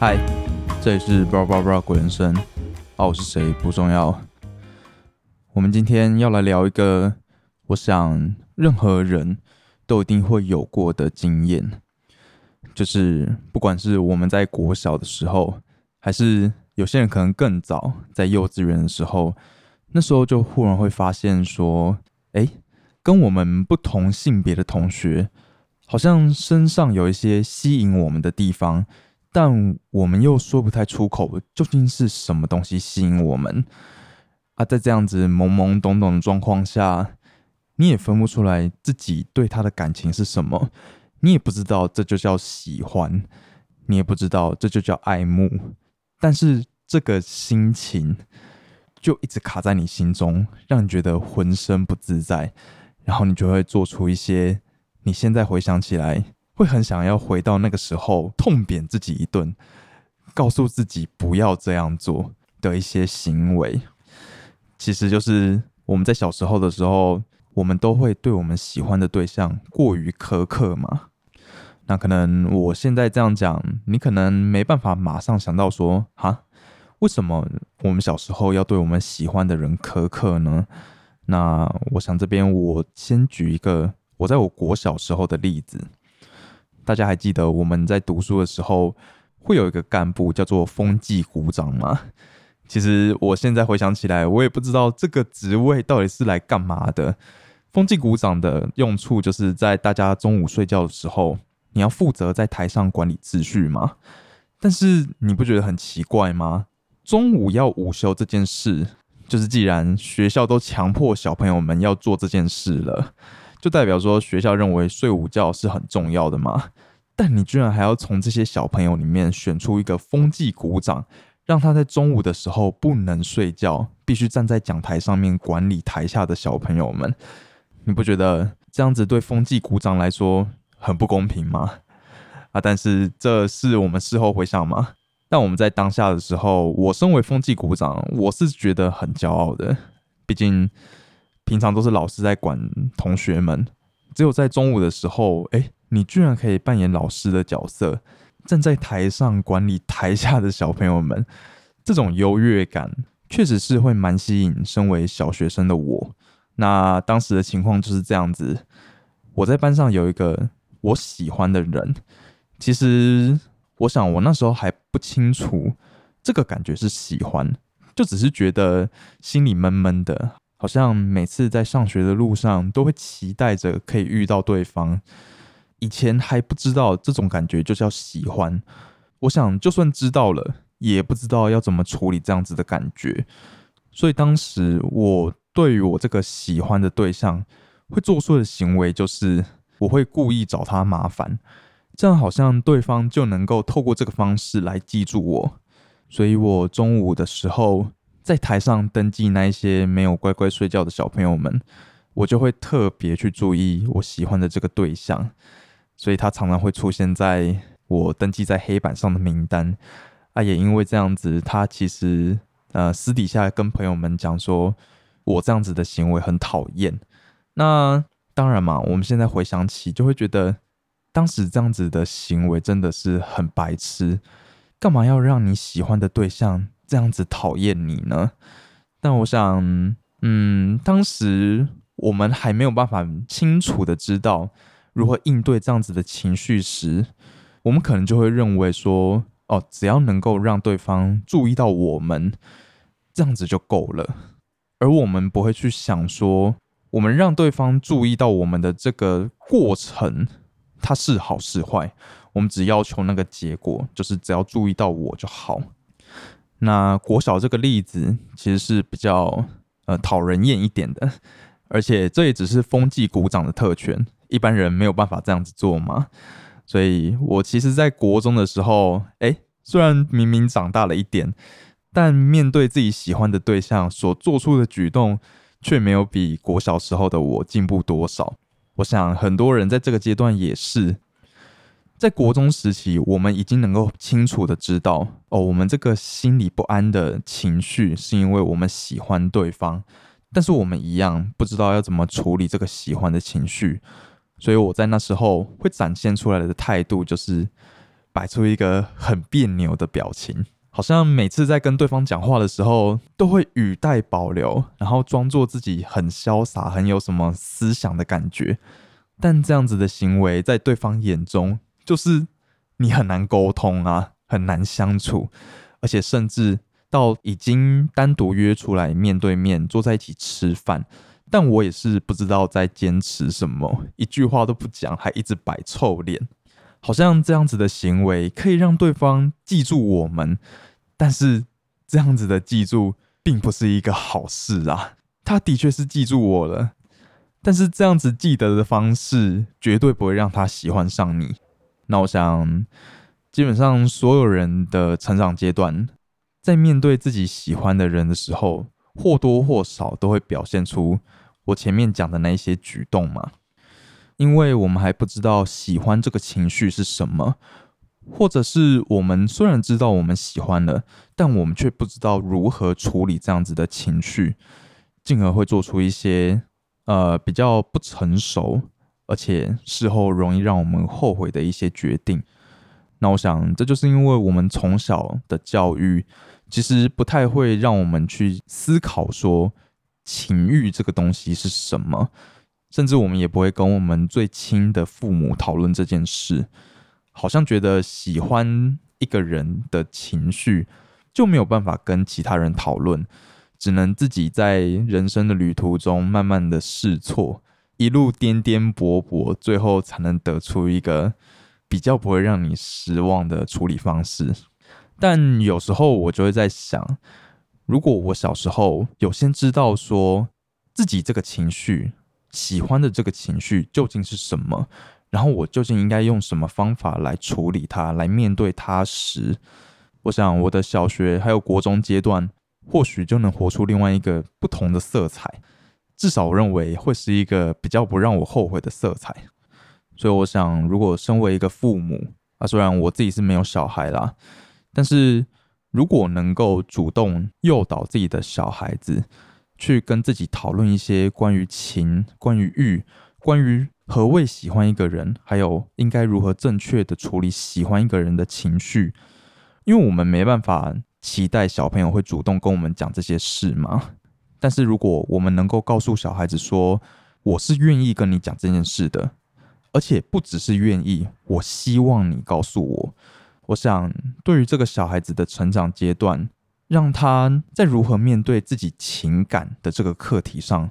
嗨，这里是 BlaBlaBla 鬼人生，我是谁不重要。我们今天要来聊一个，我想任何人都一定会有过的经验，就是不管是我们在国小的时候，还是有些人可能更早在幼稚园的时候，那时候就忽然会发现说，跟我们不同性别的同学，好像身上有一些吸引我们的地方。但我们又说不太出口，究竟是什么东西吸引我们啊？在这样子懵懵懂懂的状况下，你也分不出来自己对他的感情是什么，你也不知道这就叫喜欢，你也不知道这就叫爱慕，但是这个心情就一直卡在你心中，让你觉得浑身不自在，然后你就会做出一些你现在回想起来会很想要回到那个时候痛扁自己一顿，告诉自己不要这样做的一些行为。其实就是我们在小时候的时候，我们都会对我们喜欢的对象过于苛刻嘛。那可能我现在这样讲，你可能没办法马上想到说，哈，为什么我们小时候要对我们喜欢的人苛刻呢？那我想这边我先举一个我在我国小时候的例子。大家还记得我们在读书的时候会有一个干部叫做风纪股长吗？其实我现在回想起来，我也不知道这个职位到底是来干嘛的。风纪股长的用处就是在大家中午睡觉的时候，你要负责在台上管理秩序嘛。但是你不觉得很奇怪吗？中午要午休这件事，就是既然学校都强迫小朋友们要做这件事了，就代表说学校认为睡午觉是很重要的嘛，但你居然还要从这些小朋友里面选出一个风纪股长，让他在中午的时候不能睡觉，必须站在讲台上面管理台下的小朋友们。你不觉得这样子对风纪股长来说很不公平吗？但是这是我们事后回想嘛。但我们在当下的时候，我身为风纪股长，我是觉得很骄傲的，毕竟平常都是老师在管同学们，只有在中午的时候，你居然可以扮演老师的角色，站在台上管理台下的小朋友们，这种优越感确实是会蛮吸引身为小学生的我。那当时的情况就是这样子，我在班上有一个我喜欢的人，其实我想我那时候还不清楚这个感觉是喜欢，就只是觉得心里闷闷的，好像每次在上学的路上都会期待着可以遇到对方。以前还不知道这种感觉就叫喜欢，我想就算知道了，也不知道要怎么处理这样子的感觉。所以当时我对于我这个喜欢的对象会做出的行为，就是我会故意找他麻烦，这样好像对方就能够透过这个方式来记住我。所以我中午的时候在台上登记那一些没有乖乖睡觉的小朋友们，我就会特别去注意我喜欢的这个对象，所以他常常会出现在我登记在黑板上的名单。也因为这样子，他其实私底下跟朋友们讲说我这样子的行为很讨厌。那当然嘛，我们现在回想起就会觉得当时这样子的行为真的是很白痴，干嘛要让你喜欢的对象这样子讨厌你呢？但我想当时我们还没有办法清楚的知道如何应对这样子的情绪时，我们可能就会认为说，只要能够让对方注意到我们，这样子就够了。而我们不会去想说，我们让对方注意到我们的这个过程它是好是坏，我们只要求那个结果，就是只要注意到我就好。那国小这个例子其实是比较讨人厌一点的，而且这也只是风纪股长的特权，一般人没有办法这样子做嘛。所以我其实在国中的时候，虽然明明长大了一点，但面对自己喜欢的对象所做出的举动却没有比国小时候的我进步多少。我想很多人在这个阶段也是，在国中时期，我们已经能够清楚的知道，我们这个心里不安的情绪是因为我们喜欢对方，但是我们一样不知道要怎么处理这个喜欢的情绪。所以我在那时候会展现出来的态度就是，摆出一个很别扭的表情，好像每次在跟对方讲话的时候都会语带保留，然后装作自己很潇洒，很有什么思想的感觉。但这样子的行为在对方眼中就是你很难沟通啊，很难相处，而且甚至到已经单独约出来面对面坐在一起吃饭，但我也是不知道在坚持什么，一句话都不讲，还一直摆臭脸。好像这样子的行为可以让对方记住我们，但是这样子的记住并不是一个好事啊。他的确是记住我了，但是这样子记得的方式绝对不会让他喜欢上你。那我想基本上所有人的成长阶段，在面对自己喜欢的人的时候，或多或少都会表现出我前面讲的那一些举动嘛。因为我们还不知道喜欢这个情绪是什么，或者是我们虽然知道我们喜欢了，但我们却不知道如何处理这样子的情绪，进而会做出一些比较不成熟，而且事后容易让我们后悔的一些决定。那我想这就是因为我们从小的教育其实不太会让我们去思考说情欲这个东西是什么，甚至我们也不会跟我们最亲的父母讨论这件事。好像觉得喜欢一个人的情绪就没有办法跟其他人讨论，只能自己在人生的旅途中慢慢的试错，一路颠颠簸簸，最后才能得出一个比较不会让你失望的处理方式。但有时候我就会在想，如果我小时候有先知道说自己这个情绪，喜欢的这个情绪究竟是什么，然后我究竟应该用什么方法来处理它，来面对它时，我想我的小学还有国中阶段或许就能活出另外一个不同的色彩，至少我认为会是一个比较不让我后悔的色彩。所以我想如果身为一个父母，虽然我自己是没有小孩啦，但是如果能够主动诱导自己的小孩子去跟自己讨论一些关于情、关于欲、关于何谓喜欢一个人，还有应该如何正确的处理喜欢一个人的情绪，因为我们没办法期待小朋友会主动跟我们讲这些事嘛。但是如果我们能够告诉小孩子说，我是愿意跟你讲这件事的，而且不只是愿意，我希望你告诉我，我想对于这个小孩子的成长阶段，让他在如何面对自己情感的这个课题上，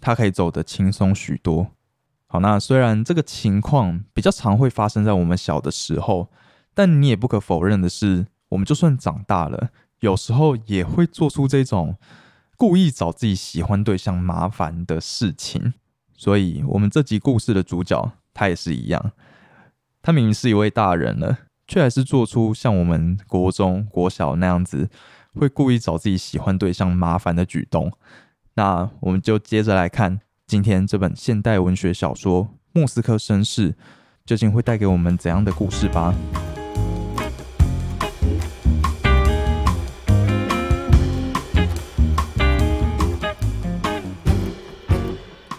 他可以走得轻松许多。好，那虽然这个情况比较常会发生在我们小的时候，但你也不可否认的是，我们就算长大了，有时候也会做出这种故意找自己喜欢对象麻烦的事情。所以我们这集故事的主角他也是一样，他明明是一位大人了，却还是做出像我们国中、国小那样子会故意找自己喜欢对象麻烦的举动。那我们就接着来看今天这本现代文学小说《莫斯科绅士》究竟会带给我们怎样的故事吧。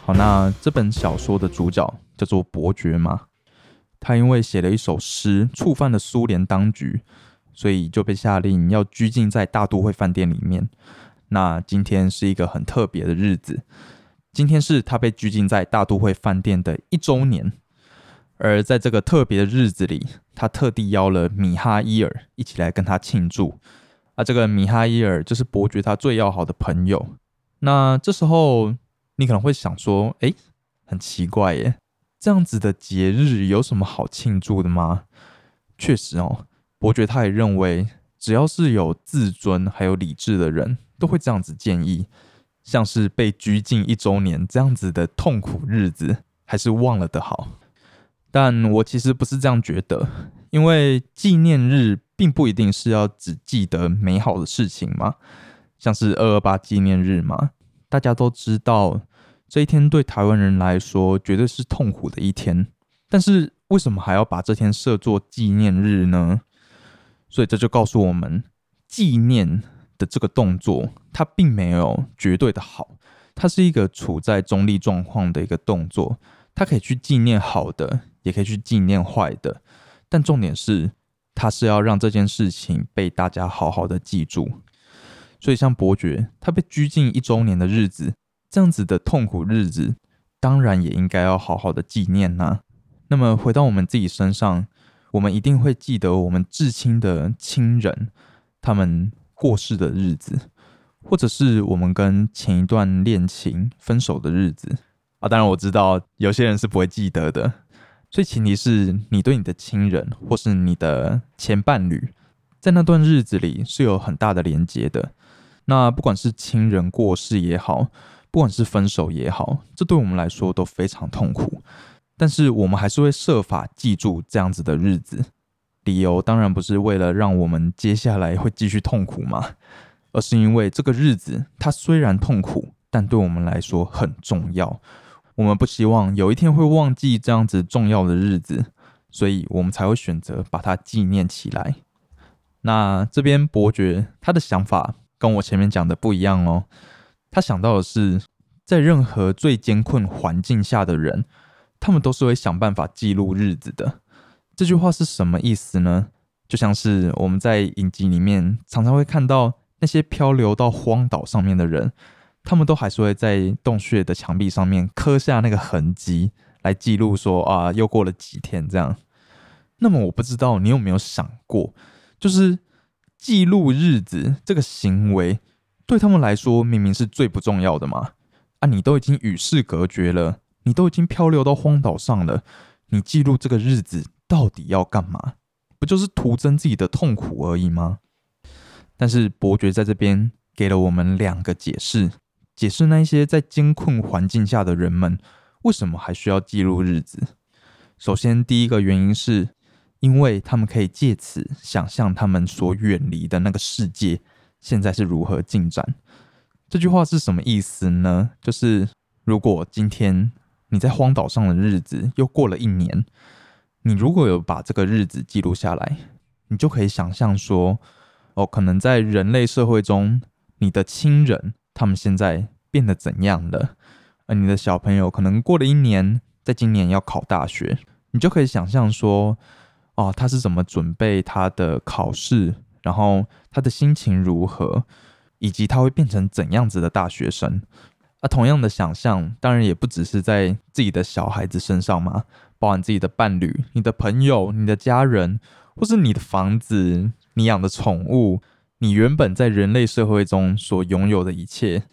好，那这本小说的主角叫做伯爵嘛，他因为写了一首诗触犯了苏联当局，所以就被下令要拘禁在大都会饭店里面。那今天是一个很特别的日子，今天是他被拘禁在大都会饭店的1周年。而在这个特别的日子里，他特地邀了米哈伊尔一起来跟他庆祝。这个米哈伊尔就是伯爵他最要好的朋友。那这时候你可能会想说，很奇怪耶，这样子的节日有什么好庆祝的吗？确实哦，伯爵他也认为只要是有自尊还有理智的人都会这样子建议，像是被拘禁1周年这样子的痛苦日子还是忘了的好。但我其实不是这样觉得，因为纪念日并不一定是要只记得美好的事情嘛，像是228纪念日嘛，大家都知道这一天对台湾人来说绝对是痛苦的一天，但是为什么还要把这天设作纪念日呢？所以这就告诉我们，纪念的这个动作它并没有绝对的好，它是一个处在中立状况的一个动作，它可以去纪念好的，也可以去纪念坏的，但重点是他是要让这件事情被大家好好的记住。所以像伯爵他被拘禁1周年的日子，这样子的痛苦日子当然也应该要好好的纪念啊。那么回到我们自己身上，我们一定会记得我们至亲的亲人他们过世的日子，或者是我们跟前一段恋情分手的日子啊。当然我知道有些人是不会记得的，所以前提是你对你的亲人或是你的前伴侣在那段日子里是有很大的连结的。那不管是亲人过世也好，不管是分手也好，这对我们来说都非常痛苦，但是我们还是会设法记住这样子的日子。理由当然不是为了让我们接下来会继续痛苦嘛，而是因为这个日子它虽然痛苦，但对我们来说很重要。我们不希望有一天会忘记这样子重要的日子，所以我们才会选择把它纪念起来。那这边伯爵他的想法跟我前面讲的不一样哦，他想到的是在任何最艰困环境下的人，他们都是会想办法记录日子的。这句话是什么意思呢？就像是我们在影集里面常常会看到那些漂流到荒岛上面的人，他们都还是会在洞穴的墙壁上面刻下那个痕迹来记录说啊，又过了几天这样。那么我不知道你有没有想过，就是记录日子这个行为对他们来说明明是最不重要的嘛。啊，你都已经与世隔绝了，你都已经漂流到荒岛上了，你记录这个日子到底要干嘛？不就是徒增自己的痛苦而已吗？但是伯爵在这边给了我们2个解释，解释那些在艰困环境下的人们为什么还需要记录日子。首先第一个原因是因为他们可以借此想象他们所远离的那个世界现在是如何进展。这句话是什么意思呢？就是如果今天你在荒岛上的日子又过了1年，你如果有把这个日子记录下来，你就可以想象说可能在人类社会中你的亲人他们现在变得怎样了，而你的小朋友可能过了1年，在今年要考大学，你就可以想象说他是怎么准备他的考试，然后他的心情如何，以及他会变成怎样子的大学生。同样的想象当然也不只是在自己的小孩子身上嘛，包含自己的伴侣、你的朋友、你的家人，或是你的房子、你养的宠物，你原本在人类社会中所拥有的一切，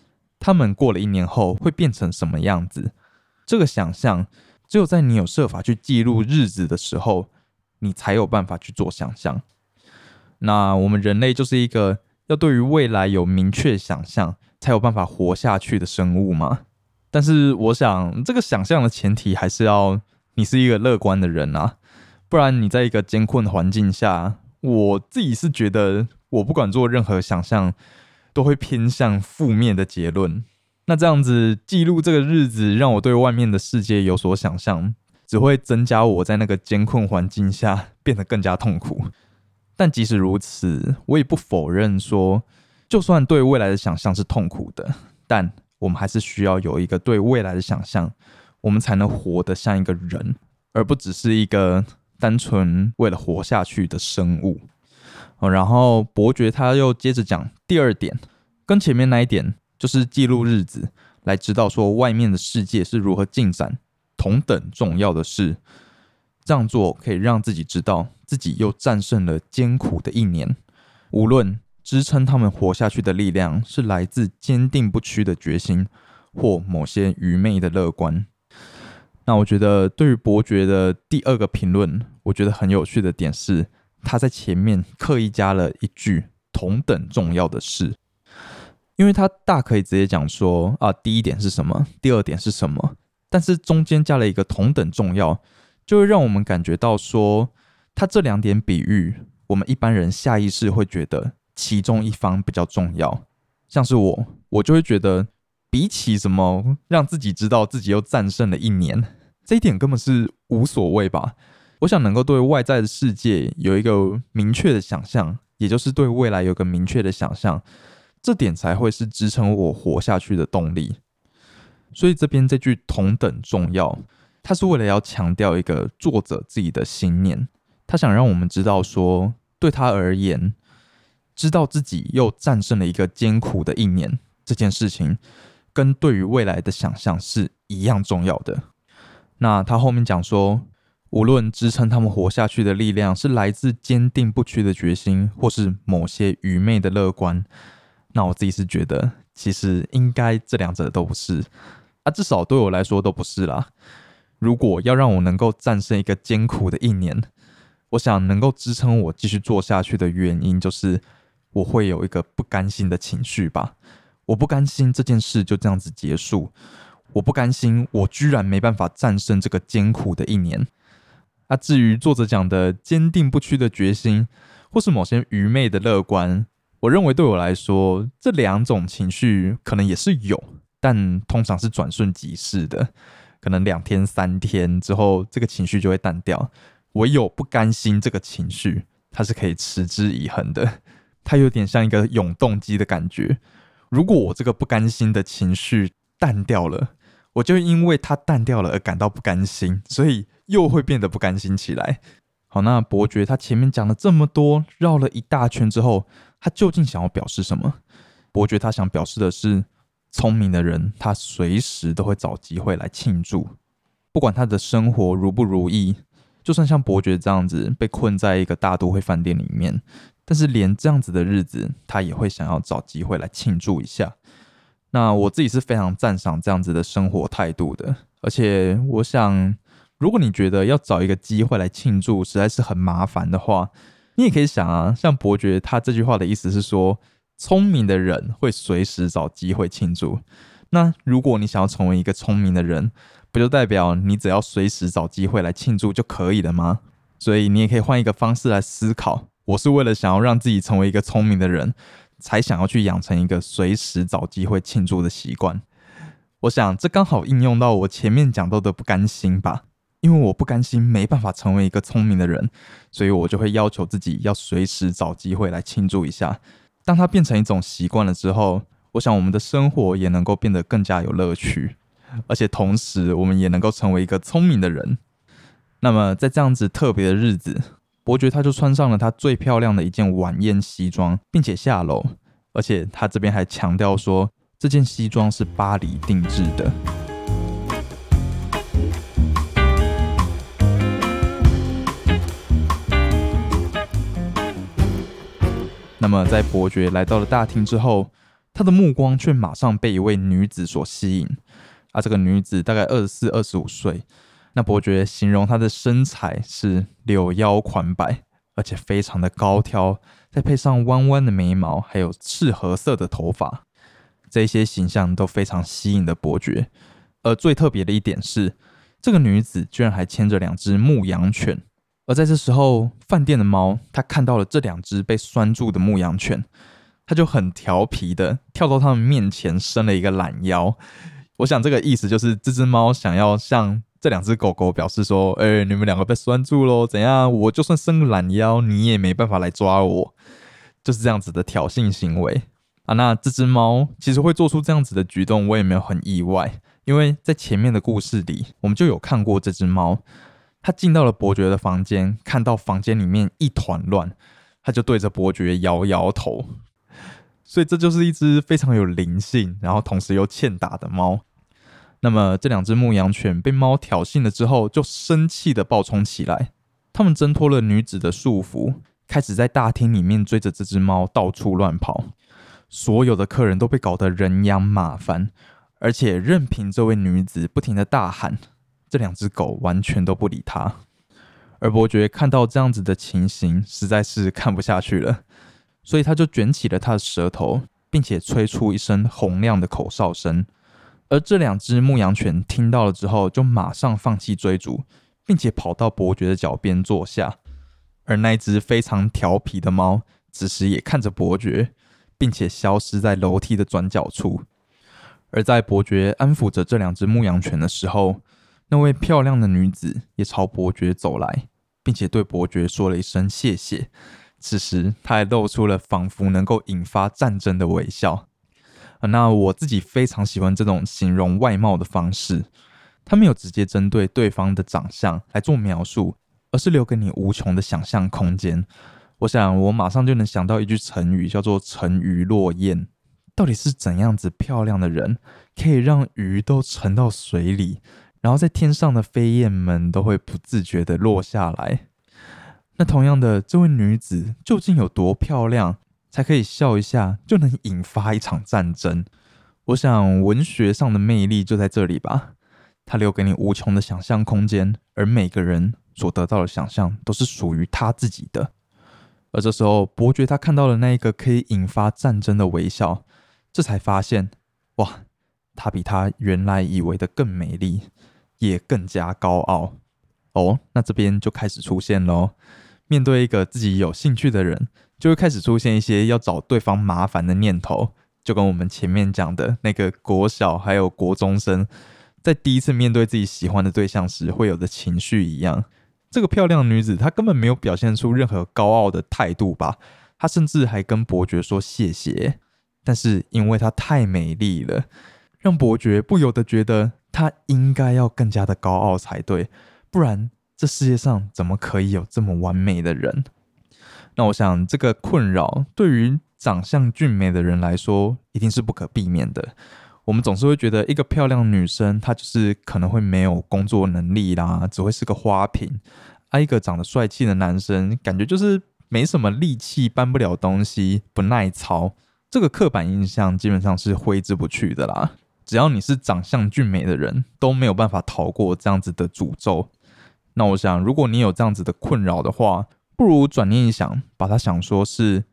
他们过了1年后会变成什么样子？这个想象只有在你有设法去记录日子的时候，你才有办法去做想象。那我们人类就是一个要对于未来有明确想象才有办法活下去的生物嘛。但是我想这个想象的前提还是要你是一个乐观的人啊，不然你在一个艰困环境下，我自己是觉得我不管做任何想象都会偏向负面的结论。那这样子记录这个日子让我对外面的世界有所想象，只会增加我在那个艰困环境下变得更加痛苦。但即使如此，我也不否认说就算对未来的想象是痛苦的，但我们还是需要有一个对未来的想象，我们才能活得像一个人，而不只是一个单纯为了活下去的生物。然后伯爵他又接着讲第2点，跟前面那一点就是记录日子来知道说外面的世界是如何进展同等重要的是，这样做可以让自己知道自己又战胜了艰苦的1年。无论支撑他们活下去的力量是来自坚定不屈的决心，或某些愚昧的乐观。那我觉得对于伯爵的第2个评论，我觉得很有趣的点是他在前面刻意加了一句同等重要的事，因为他大可以直接讲说第一点是什么，第2点是什么，但是中间加了一个同等重要，就会让我们感觉到说他这2点比喻，我们一般人下意识会觉得其中一方比较重要。像是我就会觉得比起什么让自己知道自己又战胜了1年，这一点根本是无所谓吧。我想能够对外在的世界有一个明确的想象，也就是对未来有个明确的想象，这点才会是支撑我活下去的动力。所以这边这句同等重要，它是为了要强调一个作者自己的信念，他想让我们知道说，对他而言，知道自己又战胜了一个艰苦的一年，这件事情跟对于未来的想象是一样重要的。那他后面讲说，无论支撑他们活下去的力量是来自坚定不屈的决心，或是某些愚昧的乐观，那我自己是觉得其实应该这两者都不是啊，至少对我来说都不是啦。如果要让我能够战胜一个艰苦的一年，我想能够支撑我继续做下去的原因，就是我会有一个不甘心的情绪吧。我不甘心这件事就这样子结束，我不甘心我居然没办法战胜这个艰苦的一年。那至于作者讲的坚定不屈的决心，或是某些愚昧的乐观，我认为对我来说，这两种情绪可能也是有，但通常是转瞬即逝的，可能2天3天之后，这个情绪就会淡掉。唯有不甘心这个情绪，它是可以持之以恒的，它有点像一个永动机的感觉。如果我这个不甘心的情绪淡掉了，我就因为它淡掉了而感到不甘心，所以又会变得不甘心起来。好，那伯爵他前面讲了这么多，绕了一大圈之后，他究竟想要表示什么？伯爵他想表示的是，聪明的人他随时都会找机会来庆祝，不管他的生活如不如意。就算像伯爵这样子被困在一个大都会饭店里面，但是连这样子的日子他也会想要找机会来庆祝一下。那我自己是非常赞赏这样子的生活态度的，而且我想，如果你觉得要找一个机会来庆祝实在是很麻烦的话，你也可以想啊，像伯爵他这句话的意思是说，聪明的人会随时找机会庆祝。那如果你想要成为一个聪明的人，不就代表你只要随时找机会来庆祝就可以了吗？所以你也可以换一个方式来思考，我是为了想要让自己成为一个聪明的人，才想要去养成一个随时找机会庆祝的习惯。我想这刚好应用到我前面讲到的不甘心吧，因为我不甘心没办法成为一个聪明的人，所以我就会要求自己要随时找机会来庆祝一下。当它变成一种习惯了之后，我想我们的生活也能够变得更加有乐趣，而且同时我们也能够成为一个聪明的人。那么在这样子特别的日子，伯爵他就穿上了他最漂亮的一件晚宴西装，并且下楼，而且他这边还强调说，这件西装是巴黎定制的。那么在伯爵来到了大厅之后，他的目光却马上被一位女子所吸引。啊，这个女子大概24、25岁，那伯爵形容她的身材是柳腰款摆，而且非常的高挑，再配上弯弯的眉毛，还有赤褐色的头发，这些形象都非常吸引的伯爵。而最特别的一点是，这个女子居然还牵着2只牧羊犬。而在这时候，饭店的猫它看到了这2只被拴住的牧羊犬，它就很调皮的跳到他们面前，伸了一个懒腰。我想这个意思就是，这只猫想要向这2只狗狗表示说，你们2个被拴住咯，怎样，我就算伸个懒腰，你也没办法来抓我，就是这样子的挑衅行为啊。那这只猫其实会做出这样子的举动，我也没有很意外，因为在前面的故事里，我们就有看过这只猫。它进到了伯爵的房间，看到房间里面一团乱，它就对着伯爵摇摇头。所以这就是一只非常有灵性，然后同时又欠打的猫。那么这2只牧羊犬被猫挑衅了之后，就生气的暴冲起来，他们挣脱了女子的束缚，开始在大厅里面追着这只猫到处乱跑。所有的客人都被搞得人仰马翻，而且任凭这位女子不停的大喊，这2只狗完全都不理她。而伯爵看到这样子的情形，实在是看不下去了，所以他就卷起了他的舌头，并且吹出一声洪亮的口哨声。而这2只牧羊犬听到了之后，就马上放弃追逐，并且跑到伯爵的脚边坐下。而那只非常调皮的猫此时也看着伯爵，并且消失在楼梯的转角处。而在伯爵安抚着这2只牧羊犬的时候，那位漂亮的女子也朝伯爵走来，并且对伯爵说了一声谢谢。此时她还露出了仿佛能够引发战争的微笑。那我自己非常喜欢这种形容外貌的方式，他没有直接针对对方的长相来做描述，而是留给你无穷的想象空间。我想我马上就能想到一句成语，叫做沉鱼落雁。到底是怎样子漂亮的人可以让鱼都沉到水里，然后在天上的飞燕们都会不自觉的落下来？那同样的，这位女子究竟有多漂亮，才可以笑一下就能引发一场战争？我想文学上的魅力就在这里吧，它留给你无穷的想象空间，而每个人所得到的想象都是属于他自己的。而这时候，伯爵他看到了那一个可以引发战争的微笑，这才发现，哇，他比他原来以为的更美丽，也更加高傲。哦，那这边就开始出现咯，面对一个自己有兴趣的人，就会开始出现一些要找对方麻烦的念头，就跟我们前面讲的那个国小还有国中生，在第一次面对自己喜欢的对象时会有的情绪一样。这个漂亮女子她根本没有表现出任何高傲的态度吧，她甚至还跟伯爵说谢谢，但是因为她太美丽了，让伯爵不由得觉得她应该要更加的高傲才对，不然这世界上怎么可以有这么完美的人？那我想这个困扰对于长相俊美的人来说一定是不可避免的。我们总是会觉得一个漂亮女生她就是可能会没有工作能力啦，只会是个花瓶啊，一个长得帅气的男生感觉就是没什么力气，搬不了东西，不耐操。这个刻板印象基本上是挥之不去的啦，只要你是长相俊美的人都没有办法逃过这样子的诅咒。那我想如果你有这样子的困扰的话，不如转念一想，把它想说是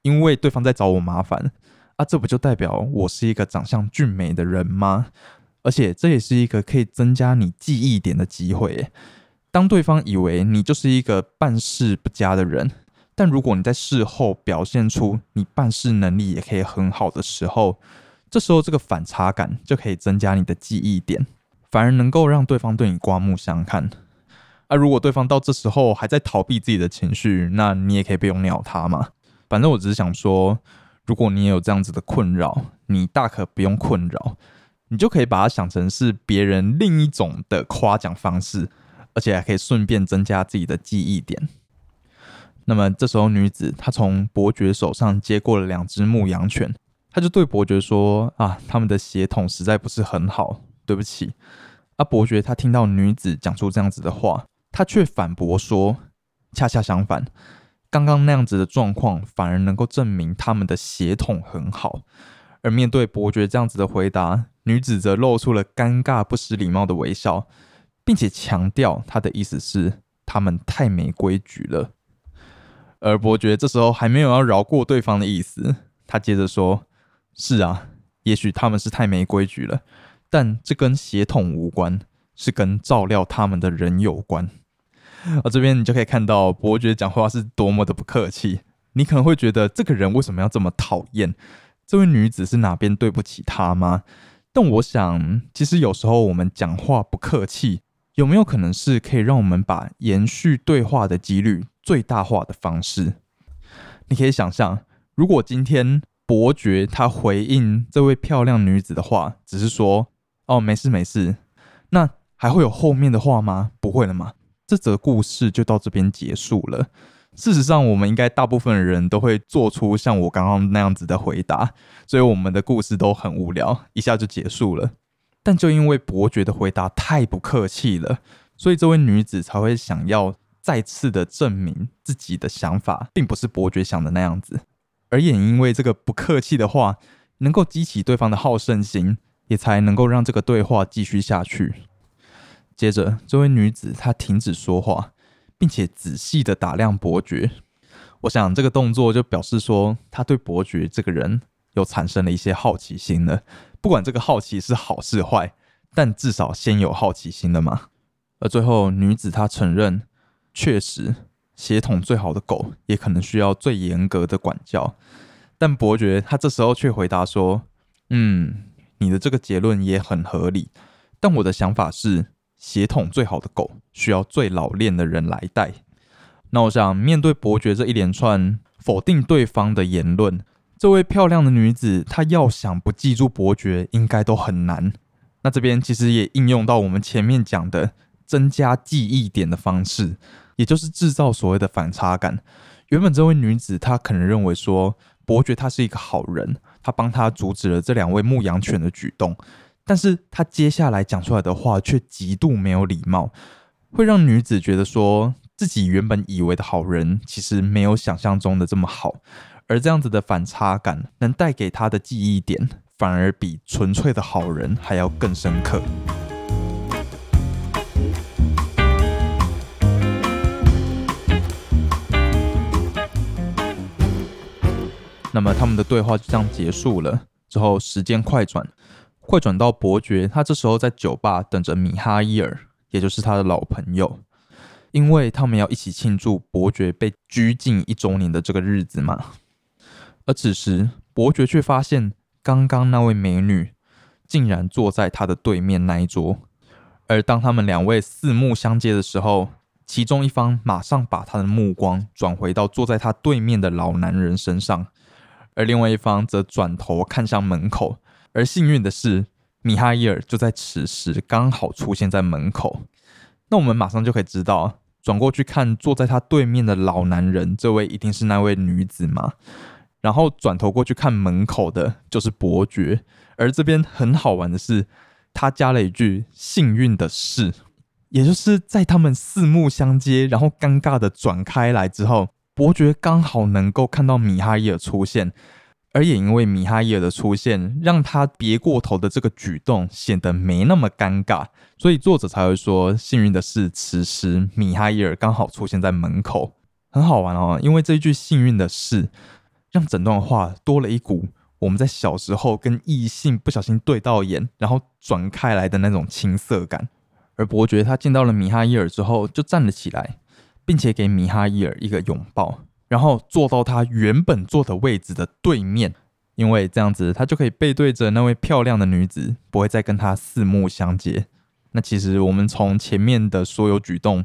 因为对方在找我麻烦啊，这不就代表我是一个长相俊美的人吗？而且这也是一个可以增加你记忆点的机会。当对方以为你就是一个办事不佳的人，但如果你在事后表现出你办事能力也可以很好的时候，这时候这个反差感就可以增加你的记忆点，反而能够让对方对你刮目相看。啊，如果对方到这时候还在逃避自己的情绪，那你也可以不用鸟他嘛。反正我只是想说，如果你也有这样子的困扰，你大可不用困扰，你就可以把它想成是别人另一种的夸奖方式，而且还可以顺便增加自己的记忆点。那么这时候女子她从伯爵手上接过了2只牧羊犬，她就对伯爵说啊，他们的血统实在不是很好，对不起。啊，伯爵他听到女子讲出这样子的话，他却反驳说，恰恰相反，刚刚那样子的状况反而能够证明他们的血统很好。而面对伯爵这样子的回答，女子则露出了尴尬不失礼貌的微笑，并且强调她的意思是他们太没规矩了。而伯爵这时候还没有要饶过对方的意思，他接着说，是啊，也许他们是太没规矩了，但这跟血统无关，是跟照料他们的人有关。而这边你就可以看到伯爵讲话是多么的不客气。你可能会觉得这个人为什么要这么讨厌，这位女子是哪边对不起她吗？但我想其实有时候我们讲话不客气，有没有可能是可以让我们把延续对话的几率最大化的方式？你可以想象，如果今天伯爵他回应这位漂亮女子的话只是说哦没事没事，那还会有后面的话吗？不会了吗？这则故事就到这边结束了。事实上我们应该大部分的人都会做出像我刚刚那样子的回答，所以我们的故事都很无聊，一下就结束了。但就因为伯爵的回答太不客气了，所以这位女子才会想要再次的证明自己的想法并不是伯爵想的那样子。而也因为这个不客气的话能够激起对方的好胜心，也才能够让这个对话继续下去。接着这位女子她停止说话，并且仔细的打量伯爵。我想这个动作就表示说她对伯爵这个人有产生了一些好奇心了，不管这个好奇是好是坏，但至少先有好奇心了嘛。而最后女子她承认，确实血统最好的狗也可能需要最严格的管教。但伯爵他这时候却回答说，你的这个结论也很合理，但我的想法是血统最好的狗需要最老练的人来带。那我想面对伯爵这一连串否定对方的言论，这位漂亮的女子她要想不记住伯爵应该都很难。那这边其实也应用到我们前面讲的，增加记忆点的方式，也就是制造所谓的反差感。原本这位女子她可能认为说伯爵他是一个好人，他帮他阻止了这两位牧羊犬的举动，但是他接下来讲出来的话却极度没有礼貌，会让女子觉得说自己原本以为的好人其实没有想象中的这么好，而这样子的反差感能带给她的记忆点反而比纯粹的好人还要更深刻。那么他们的对话就这样结束了，之后时间快转到伯爵，他这时候在酒吧等着米哈伊尔，也就是他的老朋友，因为他们要一起庆祝伯爵被拘禁1周年的这个日子嘛。而此时伯爵却发现刚刚那位美女竟然坐在他的对面那一桌，而当他们两位四目相接的时候，其中一方马上把他的目光转回到坐在他对面的老男人身上，而另外一方则转头看向门口，而幸运的是米哈伊尔就在此时刚好出现在门口。那我们马上就可以知道，转过去看坐在他对面的老男人，这位一定是那位女子嘛，然后转头过去看门口的就是伯爵。而这边很好玩的是，他加了一句幸运的是，也就是在他们四目相接然后尴尬的转开来之后，伯爵刚好能够看到米哈伊尔出现，而也因为米哈伊尔的出现，让他别过头的这个举动显得没那么尴尬，所以作者才会说幸运的是此时米哈伊尔刚好出现在门口。很好玩哦，因为这一句幸运的是让整段话多了一股我们在小时候跟异性不小心对到眼然后转开来的那种青涩感。而伯爵他见到了米哈伊尔之后就站了起来，并且给米哈伊尔一个拥抱，然后坐到他原本坐的位置的对面，因为这样子他就可以背对着那位漂亮的女子，不会再跟他四目相接。那其实我们从前面的所有举动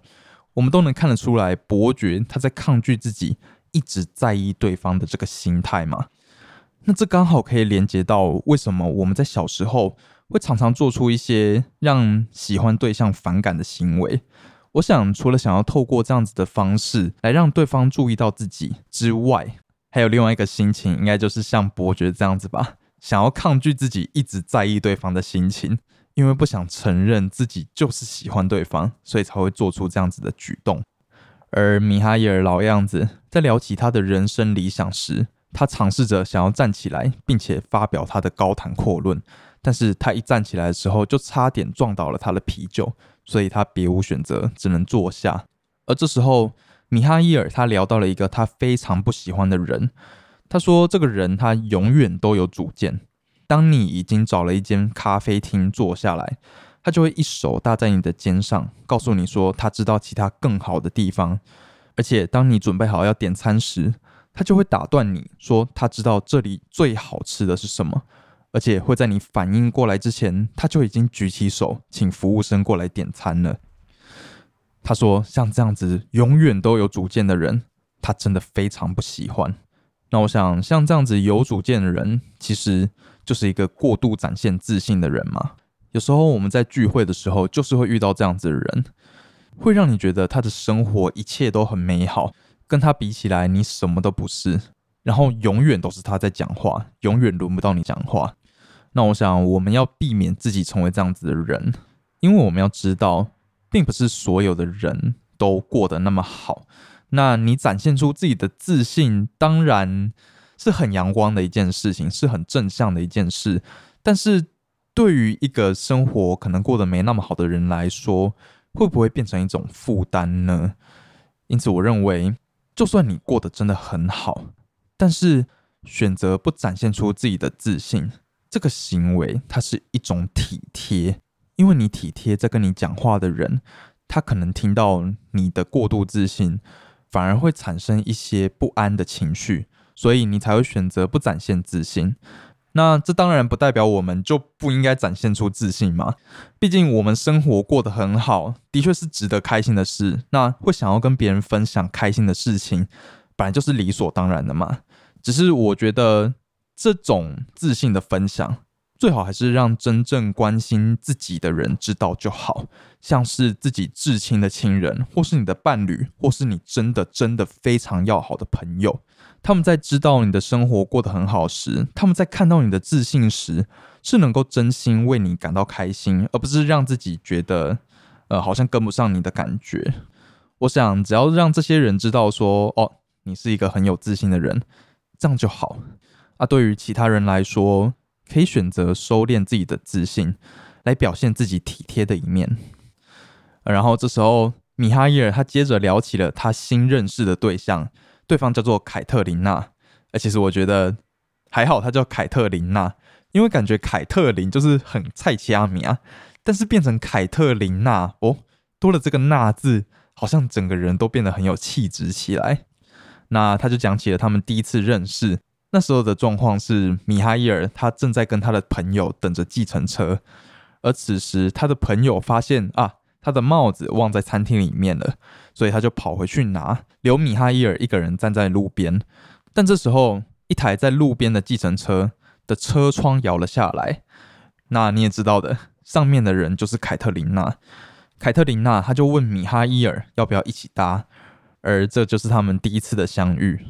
我们都能看得出来，伯爵他在抗拒自己一直在意对方的这个心态嘛。那这刚好可以连接到为什么我们在小时候会常常做出一些让喜欢对象反感的行为。我想除了想要透过这样子的方式来让对方注意到自己之外，还有另外一个心情应该就是像伯爵这样子吧，想要抗拒自己一直在意对方的心情，因为不想承认自己就是喜欢对方，所以才会做出这样子的举动。而米哈伊尔老样子在聊起他的人生理想时，他尝试着想要站起来并且发表他的高谈阔论，但是他一站起来的时候就差点撞倒了他的啤酒，所以他别无选择只能坐下。而这时候米哈伊尔他聊到了一个他非常不喜欢的人，他说这个人他永远都有主见，当你已经找了一间咖啡厅坐下来，他就会一手搭在你的肩上，告诉你说他知道其他更好的地方，而且当你准备好要点餐时，他就会打断你说他知道这里最好吃的是什么，而且会在你反应过来之前，他就已经举起手请服务生过来点餐了。他说像这样子永远都有主见的人他真的非常不喜欢。那我想像这样子有主见的人其实就是一个过度展现自信的人嘛。有时候我们在聚会的时候就是会遇到这样子的人，会让你觉得他的生活一切都很美好，跟他比起来你什么都不是，然后永远都是他在讲话，永远轮不到你讲话。那我想我们要避免自己成为这样子的人，因为我们要知道并不是所有的人都过得那么好。那你展现出自己的自信当然是很阳光的一件事情，是很正向的一件事，但是对于一个生活可能过得没那么好的人来说，会不会变成一种负担呢？因此我认为就算你过得真的很好，但是选择不展现出自己的自信，这个行为它是一种体贴，因为你体贴在跟你讲话的人，他可能听到你的过度自信，反而会产生一些不安的情绪，所以你才会选择不展现自信。那这当然不代表我们就不应该展现出自信嘛，毕竟我们生活过得很好的确是值得开心的事，那会想要跟别人分享开心的事情本来就是理所当然的嘛。只是我觉得这种自信的分享最好还是让真正关心自己的人知道就好，像是自己至亲的亲人，或是你的伴侣，或是你真的非常要好的朋友。他们在知道你的生活过得很好时，他们在看到你的自信时，是能够真心为你感到开心，而不是让自己觉得好像跟不上你的感觉。我想只要让这些人知道说，哦，你是一个很有自信的人，这样就好。对于其他人来说，可以选择收敛自己的自信，来表现自己体贴的一面。然后这时候米哈伊尔他接着聊起了他新认识的对象，对方叫做凯特琳娜。其实我觉得还好他叫凯特琳娜，因为感觉凯特琳就是很菜奇阿米啊，但是变成凯特琳娜哦，多了这个娜字，好像整个人都变得很有气质起来。那他就讲起了他们第一次认识。那时候的状况是，米哈伊尔他正在跟他的朋友等着计程车，而此时他的朋友发现他的帽子忘在餐厅里面了，所以他就跑回去拿，留米哈伊尔一个人站在路边。但这时候一台在路边的计程车的车窗摇了下来，那你也知道的，上面的人就是凯特琳娜。凯特琳娜他就问米哈伊尔要不要一起搭，而这就是他们第一次的相遇。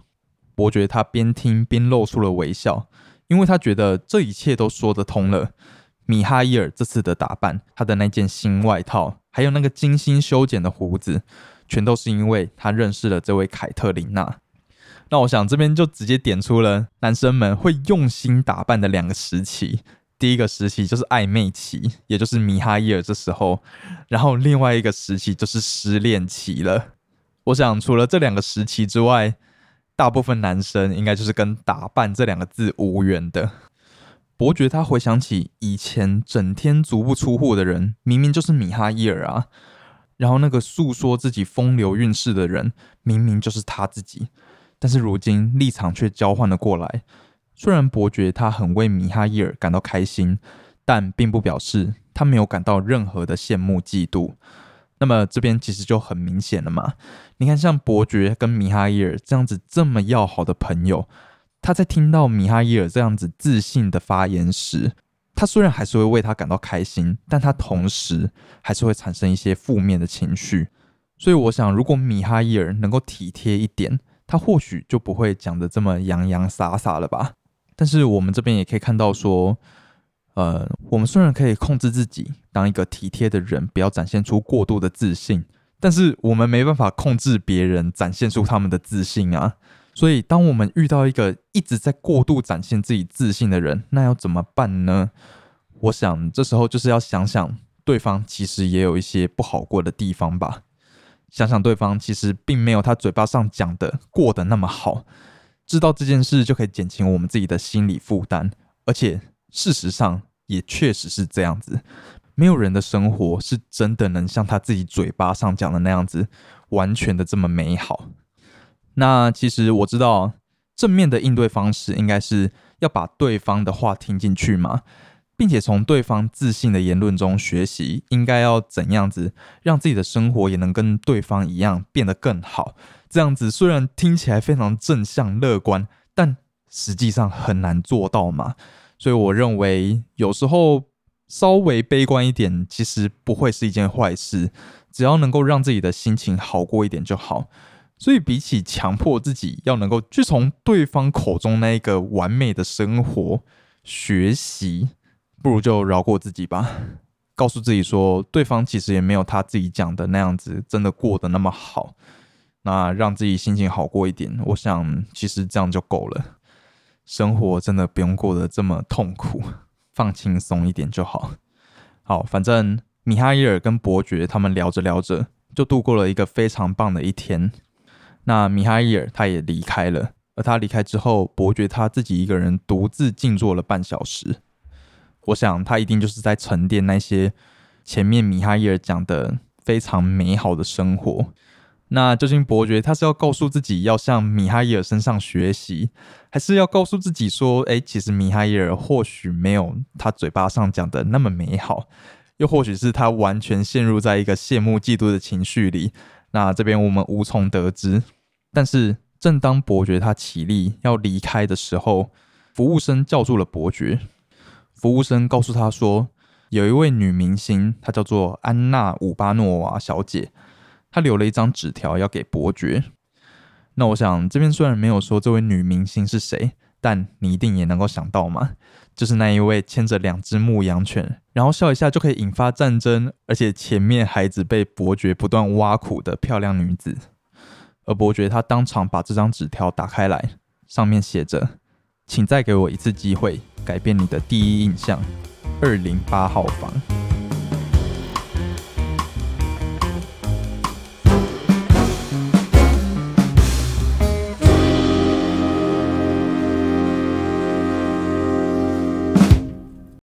伯爵他边听边露出了微笑，因为他觉得这一切都说得通了。米哈伊尔这次的打扮，他的那件新外套，还有那个精心修剪的胡子，全都是因为他认识了这位凯特琳娜。那我想这边就直接点出了男生们会用心打扮的两个时期。第一个时期就是暧昧期，也就是米哈伊尔这时候，然后另外一个时期就是失恋期了。我想除了这两个时期之外，大部分男生应该就是跟打扮这两个字无缘的。伯爵他回想起以前整天足不出户的人，明明就是米哈伊尔啊，然后那个诉说自己风流韵事的人，明明就是他自己。但是如今立场却交换了过来，虽然伯爵他很为米哈伊尔感到开心，但并不表示他没有感到任何的羡慕嫉妒。那么这边其实就很明显了嘛，你看像伯爵跟米哈伊尔这样子这么要好的朋友，他在听到米哈伊尔这样子自信的发言时，他虽然还是会为他感到开心，但他同时还是会产生一些负面的情绪。所以我想如果米哈伊尔能够体贴一点，他或许就不会讲得这么洋洋洒洒了吧。但是我们这边也可以看到说，我们虽然可以控制自己，当一个体贴的人，不要展现出过度的自信，但是我们没办法控制别人展现出他们的自信啊。所以当我们遇到一个一直在过度展现自己自信的人，那要怎么办呢？我想这时候就是要想想对方其实也有一些不好过的地方吧，想想对方其实并没有他嘴巴上讲的过得那么好，知道这件事就可以减轻我们自己的心理负担，而且事实上也确实是这样子，没有人的生活是真的能像他自己嘴巴上讲的那样子完全的这么美好。那其实我知道正面的应对方式应该是要把对方的话听进去嘛，并且从对方自信的言论中学习应该要怎样子让自己的生活也能跟对方一样变得更好。这样子虽然听起来非常正向乐观，但实际上很难做到嘛。所以我认为有时候稍微悲观一点其实不会是一件坏事，只要能够让自己的心情好过一点就好。所以比起强迫自己要能够去从对方口中那一个完美的生活学习，不如就饶过自己吧，告诉自己说对方其实也没有他自己讲的那样子真的过得那么好，那让自己心情好过一点，我想其实这样就够了。生活真的不用过得这么痛苦，放轻松一点就好。好，反正米哈伊尔跟伯爵他们聊着聊着就度过了一个非常棒的一天。那米哈伊尔他也离开了，而他离开之后，伯爵他自己一个人独自静坐了半小时。我想他一定就是在沉淀那些前面米哈伊尔讲的非常美好的生活。那究竟伯爵他是要告诉自己要向米哈伊尔身上学习，还是要告诉自己说其实米哈伊尔或许没有他嘴巴上讲的那么美好，又或许是他完全陷入在一个羡慕嫉妒的情绪里，那这边我们无从得知。但是正当伯爵他起立要离开的时候，服务生叫住了伯爵。服务生告诉他说，有一位女明星，她叫做安娜·伍巴诺娃小姐，她留了一张纸条要给伯爵。那我想这边虽然没有说这位女明星是谁，但你一定也能够想到嘛，就是那一位牵着两只牧羊犬，然后笑一下就可以引发战争，而且前面孩子被伯爵不断挖苦的漂亮女子。而伯爵他当场把这张纸条打开来，上面写着，请再给我一次机会，改变你的第一印象，208号房。